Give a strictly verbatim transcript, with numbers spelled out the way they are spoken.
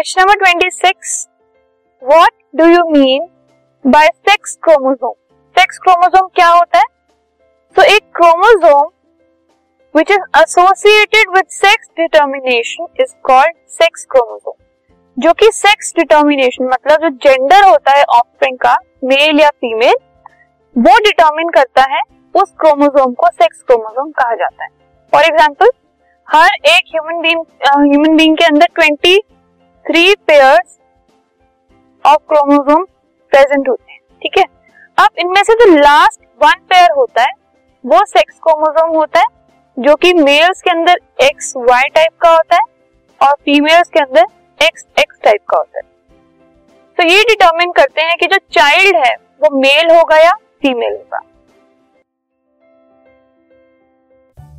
Question number छब्बीस, what do you mean by sex chromosome. Sex chromosome क्या होता है? सो एक chromosome which is associated with sex determination is called sex chromosome, जो कि sex determination मतलब जो जेंडर होता है ऑफस्प्रिंग का, मेल या फीमेल, वो डिटर्मिन करता है, उस क्रोमोसोम को सेक्स क्रोमोसोम कहा जाता है। फॉर एग्जाम्पल, हर एक ह्यूमन बींग ह्यूमन बींग के अंदर तेईस पेयर्स ऑफ क्रोमोसोम प्रेजेंट होते हैं, ठीक है। अब इनमें से जो लास्ट वन पेयर होता है वो सेक्स क्रोमोसोम होता है, जो कि मेल्स के अंदर एक्स वाई टाइप का होता है और फीमेल्स के अंदर एक्स एक्स टाइप का होता है। तो ये डिटरमिन करते हैं कि जो चाइल्ड है वो मेल होगा या फीमेल होगा।